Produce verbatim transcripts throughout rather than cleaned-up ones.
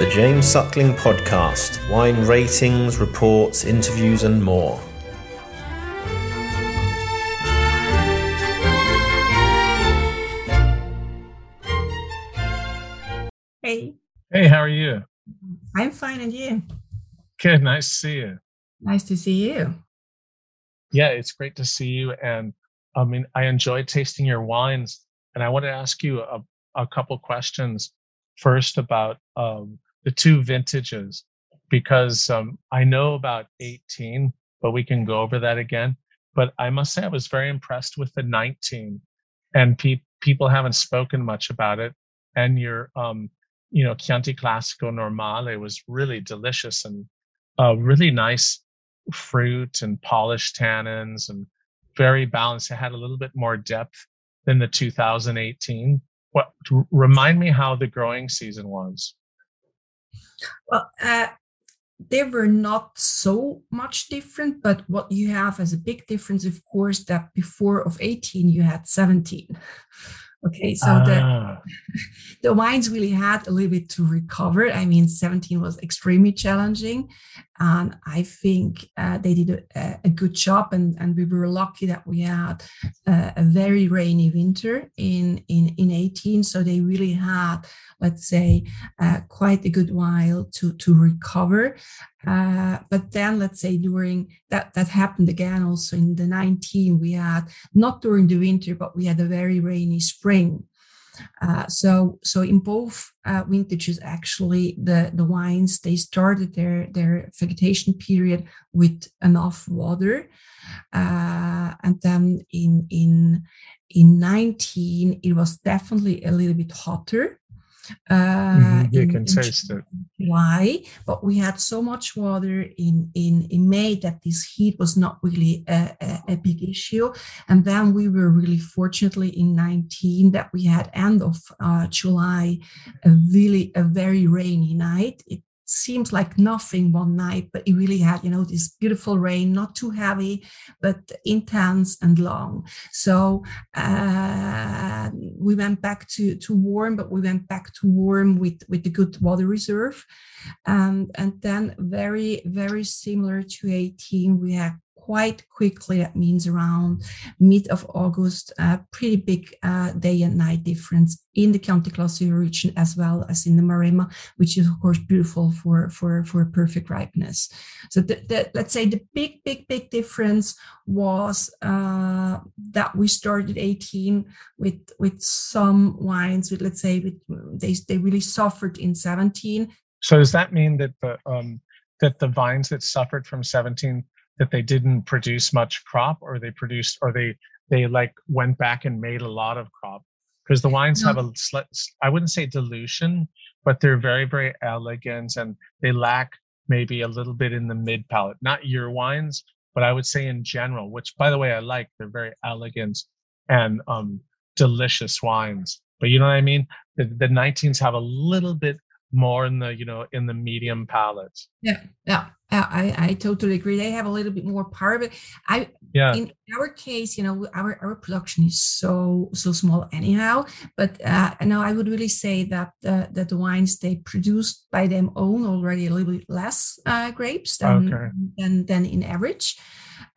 The James Suckling Podcast. Wine ratings, reports, interviews and more. Hey. Hey, how are you? I'm fine, and you? Good, nice to see you. Nice to see you. Yeah, it's great to see you. And I mean, I enjoyed tasting your wines. And I want to ask you a, a couple questions first about um, the two vintages, because um, I know about eighteen, but we can go over that again. But I must say I was very impressed with the nineteen, and pe- people haven't spoken much about it. And your, um, you know, Chianti Classico Normale was really delicious and uh, really nice fruit and polished tannins and very balanced. It had a little bit more depth than the two thousand eighteen. What, remind me how the growing season was. Well, uh, they were not so much different, but what you have as a big difference, of course, that before of eighteen, you had seventeen. Okay, so ah. the, the wines really had a little bit to recover. I mean, seventeen was extremely challenging. And I think uh, they did a, a good job. And, and we were lucky that we had uh, a very rainy winter in, in, in eighteen. So they really had, let's say, uh, quite a good while to, to recover. Uh, but then, let's say, during that, that happened again also in the nineteen, we had, not during the winter, but we had a very rainy spring. Uh, so, so in both uh, vintages, actually, the, the wines, they started their, their vegetation period with enough water. Uh, and then in, in, in nineteen, it was definitely a little bit hotter. Uh, mm-hmm. You in, can taste it. Why? But we had so much water in, in, in May that this heat was not really a, a, a big issue. And then we were really fortunately in nineteen that we had end of uh, July, a really a very rainy night. It seems like nothing one night, but it really had, you know, this beautiful rain, not too heavy, but intense and long. So uh, we went back to, to warm, but we went back to warm with, with the good water reserve. Um, and then very, very similar to eighteen, we had quite quickly, that means around mid of August, a uh, pretty big uh, day and night difference in the Chianti Classico region as well as in the Maremma, which is of course beautiful for for for perfect ripeness. So the, the, let's say the big big big difference was uh, that we started eighteen with with some wines with let's say with they they really suffered in seventeen. So does that mean that the um, that the vines that suffered from seventeen, that they didn't produce much crop, or they produced, or they they like went back and made a lot of crop? Because the wines no. have a, I wouldn't say dilution, but they're very, very elegant, and they lack maybe a little bit in the mid palate. Not your wines, but I would say in general, which by the way I like. They're very elegant and um, delicious wines. But you know what I mean? The, the nineteens have a little bit more in the, you know, in the medium palate. Yeah, yeah. I, I totally agree. They have a little bit more power, but I, yeah. in our case, you know, our, our production is so so small anyhow. But uh, no, I would really say that uh, that the wines they produced by them own already a little bit less uh, grapes than, okay. than than in average.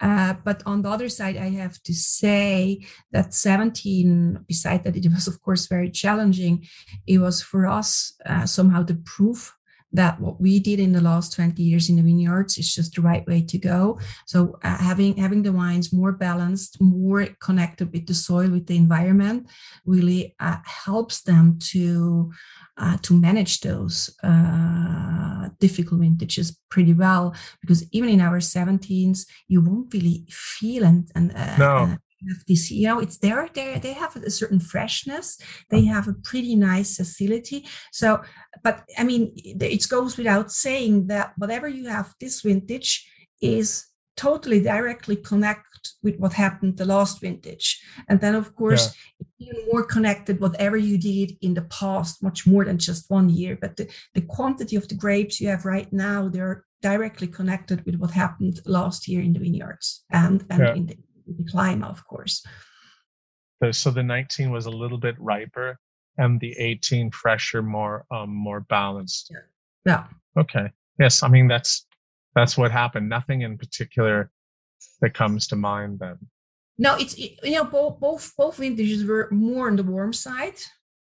Uh, but on the other side, I have to say that seventeen, besides that, it was of course very challenging. It was for us uh, somehow the proof that what we did in the last twenty years in the vineyards is just the right way to go. So uh, having having the wines more balanced, more connected with the soil, with the environment, really uh, helps them to uh, to manage those uh, difficult vintages pretty well. Because even in our seventeens, you won't really feel and and uh, no. uh, have this, you know, it's there, there, they have a certain freshness, they have a pretty nice acidity. So, but I mean, it goes without saying that whatever you have, this vintage is totally directly connected with what happened the last vintage. And then, of course, yeah. even more connected, whatever you did in the past, much more than just one year. But the, the quantity of the grapes you have right now, they're directly connected with what happened last year in the vineyards and, and yeah. in the the climate, of course. So the nineteen was a little bit riper, and the eighteen fresher, more um, more balanced. Yeah. Okay. Yes. I mean, that's that's what happened. Nothing in particular that comes to mind then. No, it's, you know, both both, both vintages were more on the warm side.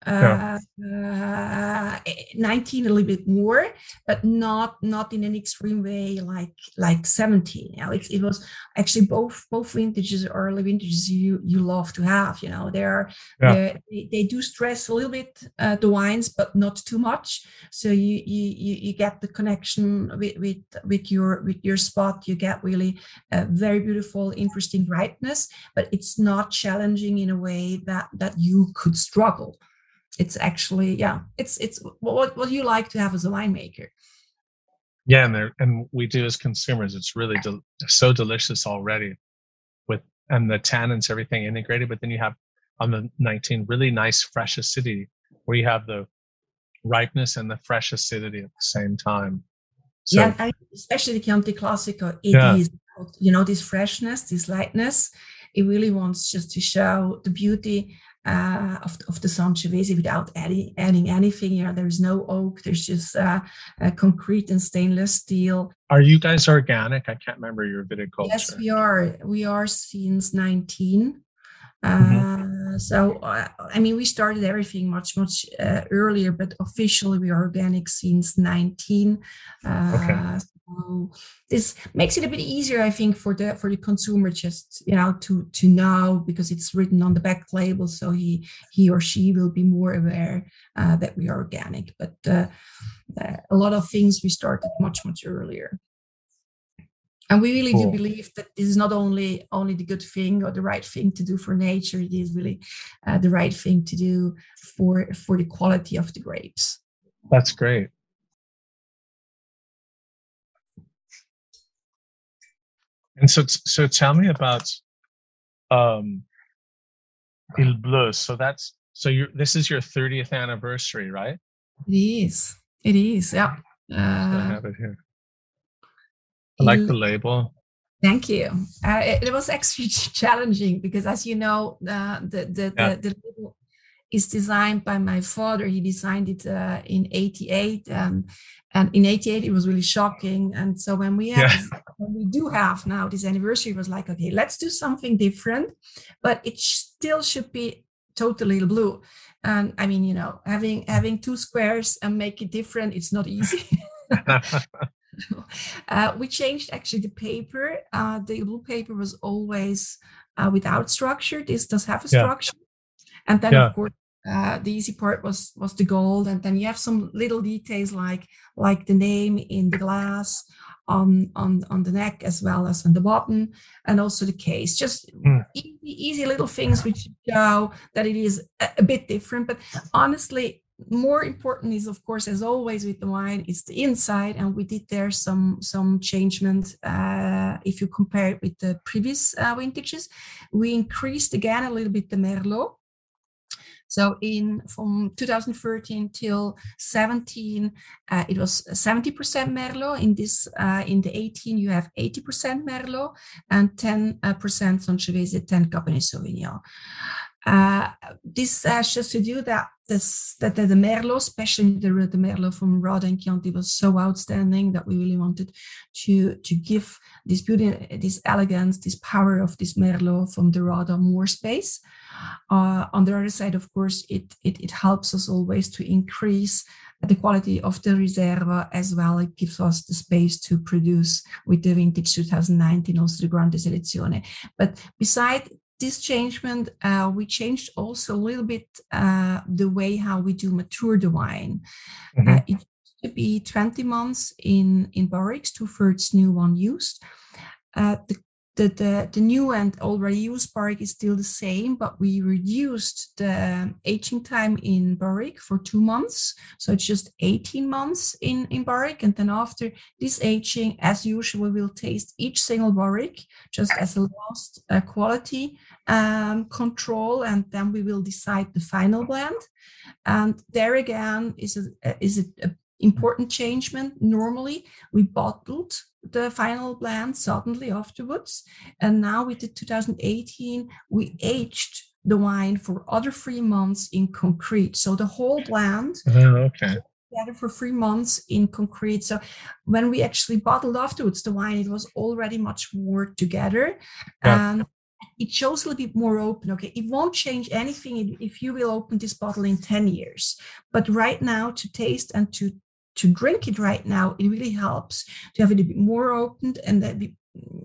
Uh, yeah. uh, nineteen a little bit more, but not not in an extreme way like like seventeen. You know, it it was actually both both vintages, early vintages you you love to have. You know, they're, yeah. they're they they do stress a little bit uh, the wines, but not too much. So you you you get the connection with with, with your with your spot. You get really a very beautiful, interesting brightness, but it's not challenging in a way that that you could struggle. It's actually, yeah, it's it's what what you like to have as a winemaker. Yeah, and and we do as consumers. It's really del- so delicious already, with and the tannins, everything integrated. But then you have on the nineteen really nice fresh acidity, where you have the ripeness and the fresh acidity at the same time. So, yeah, I, especially the Chianti Classico, it yeah. is, you know, this freshness, this lightness. It really wants just to show the beauty. Uh, of, of the Sangiovese without adding, adding anything. You know, there's no oak. There's just uh, uh, concrete and stainless steel. Are you guys organic? I can't remember your viticulture. Yes, we are. We are since nineteen. Uh, mm-hmm. So, uh, I mean, we started everything much, much uh, earlier, but officially we are organic since nineteen. Uh, okay. So this makes it a bit easier, I think, for the for the consumer, just, you know, to to know, because it's written on the back label, so he he or she will be more aware uh, that we are organic. But uh, a lot of things we started much much earlier, and we really cool. do believe that this is not only only the good thing or the right thing to do for nature. It is really uh, the right thing to do for for the quality of the grapes. That's great. And so, so tell me about um, Il Blu. So that's so you. This is your thirtieth anniversary, right? It is. It is. Yeah. Uh, I have it here. I like the label. Thank you. Uh, it, it was actually challenging because, as you know, uh, the the, yeah. the the label is designed by my father. He designed it uh, in eighty-eight. Um, And in eighty-eight, it was really shocking. And so when we have, yeah. when we do have now this anniversary, it was like, okay, let's do something different, but it still should be totally Il Blu. And I mean, you know, having having two squares and make it different, it's not easy. uh, we changed actually the paper. Uh, the Il Blu paper was always uh, without structure. This does have a structure, yeah. and then yeah. of course. Uh, the easy part was was the gold, and then you have some little details like like the name in the glass, on on on the neck as well as on the bottom, and also the case. Just mm. easy, easy little things which show that it is a, a bit different. But honestly, more important is, of course, as always with the wine, is the inside, and we did there some some changement. Uh, if you compare it with the previous uh, vintages, we increased again a little bit the Merlot. So in from two thousand thirteen till seventeen, uh, it was seventy percent Merlot. In this, uh, in the eighteen, you have eighty percent Merlot and ten percent Sangiovese, ten Cabernet Sauvignon. Uh, this uh, just to do that, this, that the, the Merlot, especially the, the Merlot from Radda and Chianti, was so outstanding that we really wanted to to give this beauty, this elegance, this power of this Merlot from the Radda more space. Uh, on the other side, of course, it, it it helps us always to increase the quality of the Reserva as well. It gives us the space to produce with the vintage two thousand nineteen, also the Grande Selezione. But beside this changement, uh, we changed also a little bit uh, the way how we do mature the wine. Mm-hmm. Uh, it used to be twenty months in, in barricks, two-thirds new, one used. Uh, the, the, the, the new and already used barric is still the same, but we reduced the aging time in barric for two months. So it's just eighteen months in, in barric. And then after this aging, as usual, we'll taste each single barric just as a last uh, quality um, control, and then we will decide the final blend. And there again is a, is a, a important changement. Normally we bottled the final blend suddenly afterwards, and now with the two thousand eighteen we aged the wine for other three months in concrete. So the whole blend oh, okay. together for three months in concrete. So when we actually bottled afterwards the wine, it was already much more together. Yeah. Um, it shows a little bit more open. Okay, it won't change anything if you will open this bottle in ten years. But right now, to taste and to to drink it right now, it really helps to have it a bit more opened and that be,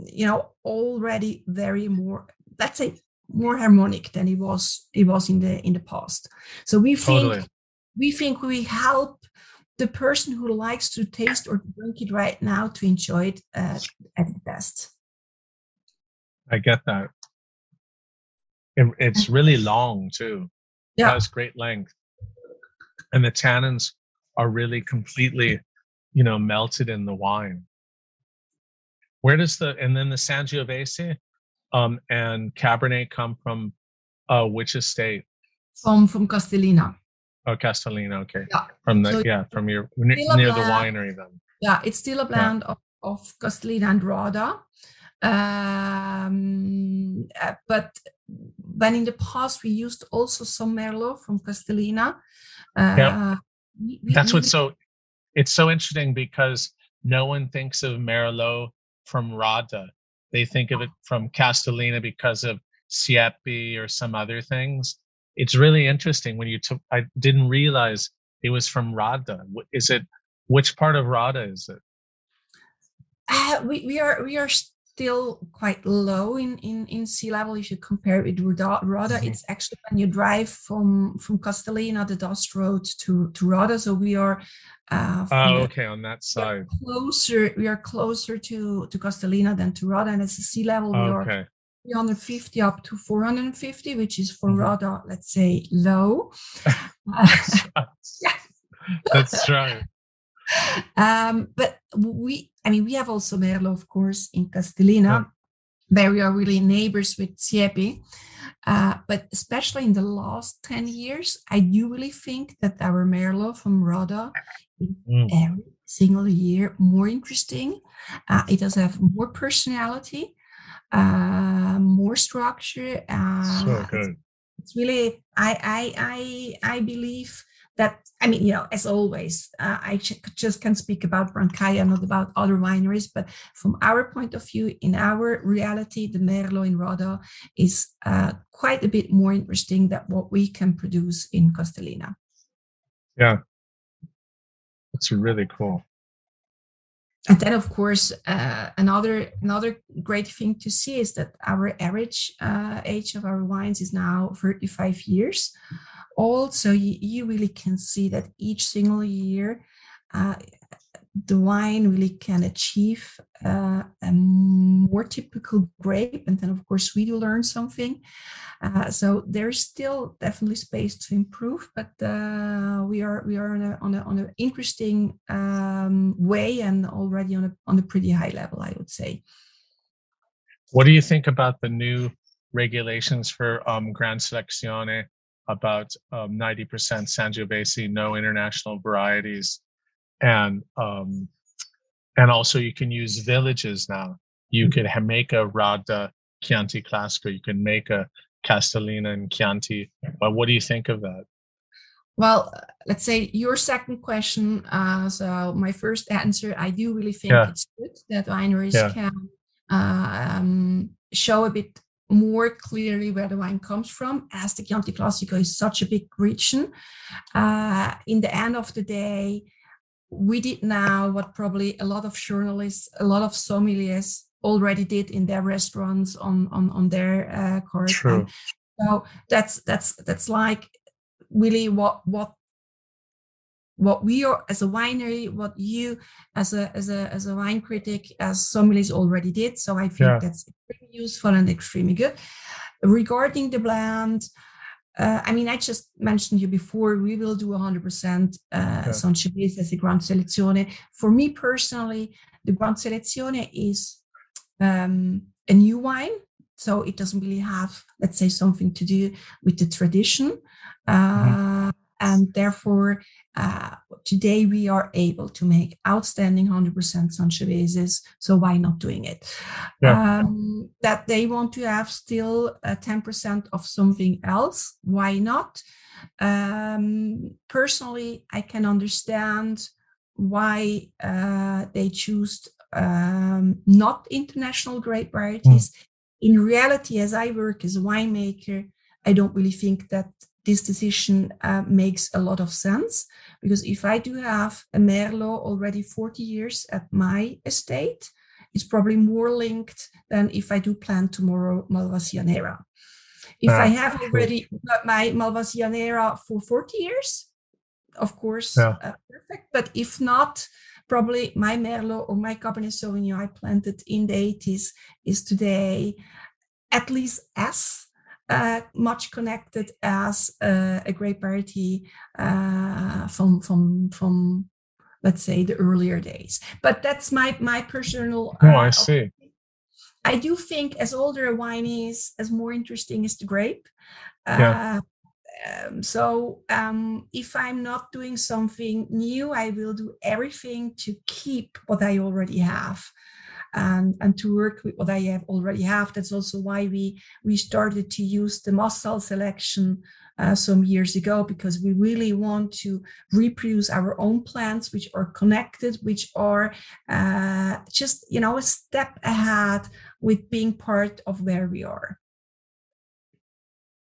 you know, already very more, let's say, more harmonic than it was it was in the in the past. So we totally. think we think we help the person who likes to taste or drink it right now to enjoy it uh, at the best. I get that. It, it's really long too. Yeah, it has great length, and the tannins are really completely, you know, melted in the wine. Where does the and then the Sangiovese um, and Cabernet come from? Uh, which estate? From from Castellina. Oh, Castellina. Okay. Yeah. From the so yeah from your near, near the winery then. Yeah, it's still a blend yeah. of, of Castellina and Radda. Um, but when in the past we used also some Merlot from Castellina. Uh, yeah. we, we, That's what's so it's so interesting because no one thinks of Merlot from Radda. They think of it from Castellina because of Siepi or some other things. It's really interesting when you took. I didn't realize it was from Radda. Is it which part of Radda is it? Uh, we we are we are. St- Still quite low in, in, in sea level if you compare it with Radda. Mm-hmm. It's actually when you drive from, from Castellina, the Dust Road to, to Radda. So we are uh, oh, okay on that side closer. We are closer to, to Castellina than to Radda, and as a sea level oh, we are okay. three hundred fifty up to four hundred fifty, which is for mm-hmm. Radda, let's say, low. That's, uh, yeah. That's right. Um, but we, I mean, we have also Merlot, of course, in Castellina, oh. where we are really neighbors with Siepi. Uh, but especially in the last ten years, I do really think that our Merlot from Radda is mm. every single year more interesting. Uh, it does have more personality, uh, more structure. Uh, so good. It's, it's really, I, I, I, I believe. That, I mean, you know, as always, uh, I ch- just can speak about Brancaia, not about other wineries, but from our point of view, in our reality, the Merlot in Radda is uh, quite a bit more interesting than what we can produce in Castellina. Yeah, that's really cool. And then, of course, uh, another another great thing to see is that our average uh, age of our wines is now thirty-five years. Also, you, you really can see that each single year, uh, the wine really can achieve uh, a more typical grape. And then, of course, we do learn something. Uh, so there's still definitely space to improve, but uh, we are we are on a, on a, on an interesting um, way and already on a on a pretty high level, I would say. What do you think about the new regulations for um, Gran Selezione? About um, ninety percent Sangiovese, no international varieties. And um, and also you can use villages now. You could ha- make a Radda Chianti Classico. You can make a Castellina and Chianti. But what do you think of that? Well, let's say your second question. Uh, so my first answer, I do really think yeah. it's good that wineries yeah. can um, show a bit more clearly where the wine comes from, as the Chianti Classico is such a big region. Uh, in the end of the day, we did now what probably a lot of journalists, a lot of sommeliers already did in their restaurants on on, on their uh, cards. True. So that's that's that's like really what what what we are as a winery, what you as a as a as a wine critic, as sommeliers already did. So I think yeah. that's extremely useful and extremely good. Regarding the blend, uh, I mean, I just mentioned you before. We will do one hundred percent uh, okay. Sangiovese as a Gran Selezione. For me personally, the Gran Selezione is um, a new wine, so it doesn't really have, let's say, something to do with the tradition. Uh, mm-hmm. And therefore, uh, today we are able to make outstanding one hundred percent Sangioveses. So why not doing it? Yeah. Um, that they want to have still uh, ten percent of something else. Why not? Um, personally, I can understand why uh, they choose um, not international grape varieties. Mm. In reality, as I work as a winemaker, I don't really think that this decision uh, makes a lot of sense, because if I do have a Merlot already forty years at my estate, it's probably more linked than if I do plant tomorrow Malvasia-nera. If ah, I have already got my Malvasia-nera for forty years, of course, yeah. uh, perfect. But if not, probably my Merlot or my Cabernet Sauvignon I planted in the eighties is today at least as uh, much connected as uh, a grape variety uh, from, from, from, let's say, the earlier days. But that's my, my personal... Oh, uh, I see. I do think as older a wine is, as more interesting is the grape. Uh, yeah. Um, so um, if I'm not doing something new, I will do everything to keep what I already have and, and to work with what I have already have. That's also why we, we started to use the mast cell selection uh, some years ago, because we really want to reproduce our own plants, which are connected, which are uh, just, you know, a step ahead with being part of where we are.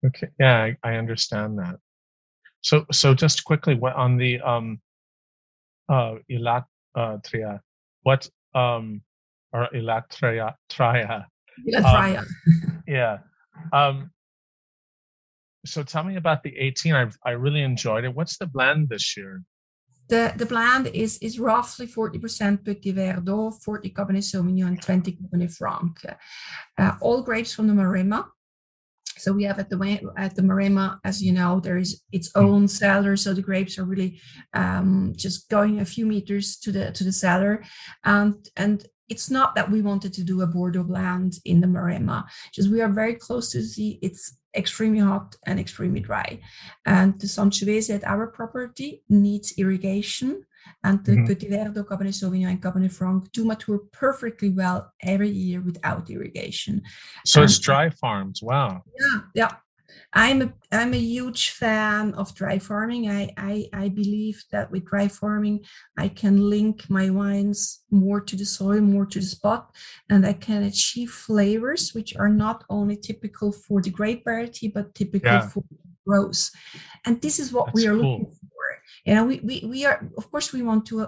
Okay. Yeah, I, I understand that. So, so just quickly, what on the um, uh, Ilatraia, what um, or Ilatraia, Ilatraia. Um, yeah. Um, so, tell me about the eighteen. I I really enjoyed it. What's the blend this year? The the blend is is roughly forty percent Petit Verdot, forty Cabernet Sauvignon, and twenty Cabernet Franc. Uh, all grapes from the Maremma. So we have at the at the Maremma, as you know, there is its own cellar. So the grapes are really um, just going a few meters to the to the cellar, and and it's not that we wanted to do a Bordeaux blend in the Maremma. Just we are very close to the sea. It's extremely hot and extremely dry, and the Sangiovese at our property needs irrigation. And the mm-hmm. Petit Verdot, Cabernet Sauvignon, and Cabernet Franc do mature perfectly well every year without irrigation. So and, it's dry farms. Wow. Yeah, yeah. I'm a I'm a huge fan of dry farming. I, I I believe that with dry farming, I can link my wines more to the soil, more to the spot, and I can achieve flavors which are not only typical for the grape variety, but typical yeah. for growth. And this is what That's we are cool. looking for. You know, we, we we are, of course, we want to, uh,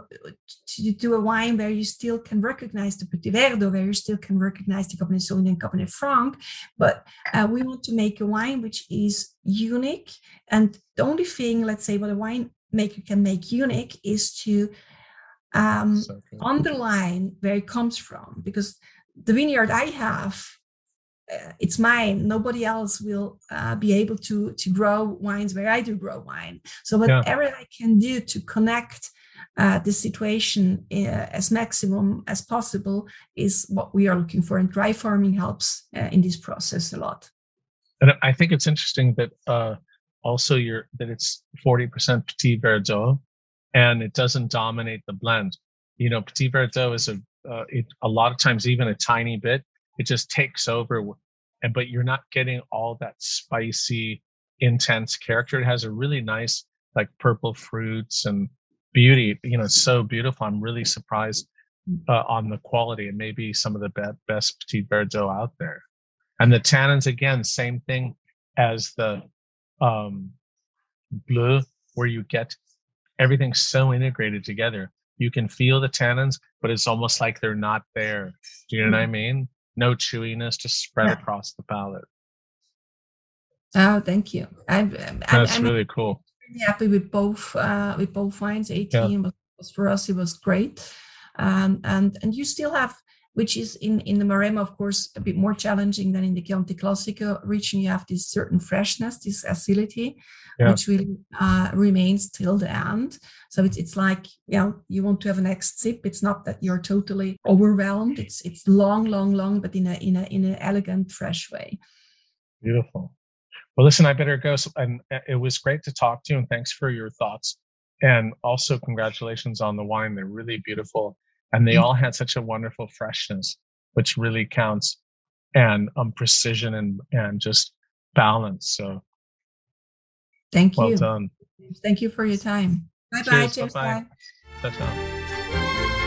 to do a wine where you still can recognize the Petit Verdot, where you still can recognize the Cabernet Sauvignon and Cabernet Franc, but uh, we want to make a wine which is unique. And the only thing, let's say, what a winemaker can make unique is to um, so underline where it comes from, because the vineyard I have, Uh, it's mine. Nobody else will uh, be able to to grow wines where I do grow wine. So whatever yeah. I can do to connect uh, the situation uh, as maximum as possible is what we are looking for. And dry farming helps uh, in this process a lot. And I think it's interesting that uh, also you're, that it's forty percent Petit Verdot, and it doesn't dominate the blend. You know, Petit Verdot is a uh, it, a lot of times even a tiny bit. It just takes over, and but you're not getting all that spicy, intense character. It has a really nice, like, purple fruits and beauty. You know, it's so beautiful. I'm really surprised uh, on the quality, and maybe some of the be- best Petit Verdot out there. And the tannins, again, same thing as the um, Bleu, where you get everything so integrated together. You can feel the tannins, but it's almost like they're not there. Do you know mm-hmm. what I mean? No chewiness, just spread yeah. across the palate. Oh, thank you. I'm, I'm, That's I'm, really I'm cool. Really happy with both uh, with both wines. eighteen yeah. was, was for us. It was great, um, and and you still have, which is in in the Maremma, of course, a bit more challenging than in the Chianti Classico region. You have this certain freshness, this acidity, yeah. which really uh, remains till the end. So it's it's like, you know, you want to have a next sip. It's not that you're totally overwhelmed. It's it's long, long, long, but in a in a in an elegant, fresh way. Beautiful. Well, listen, I better go. And it was great to talk to you, and thanks for your thoughts. And also, congratulations on the wine. They're really beautiful. And they all had such a wonderful freshness, which really counts, and um, precision and, and just balance. So thank you. Well done. Thank you for your time. Bye-bye. Cheers. Bye-bye. Bye-bye.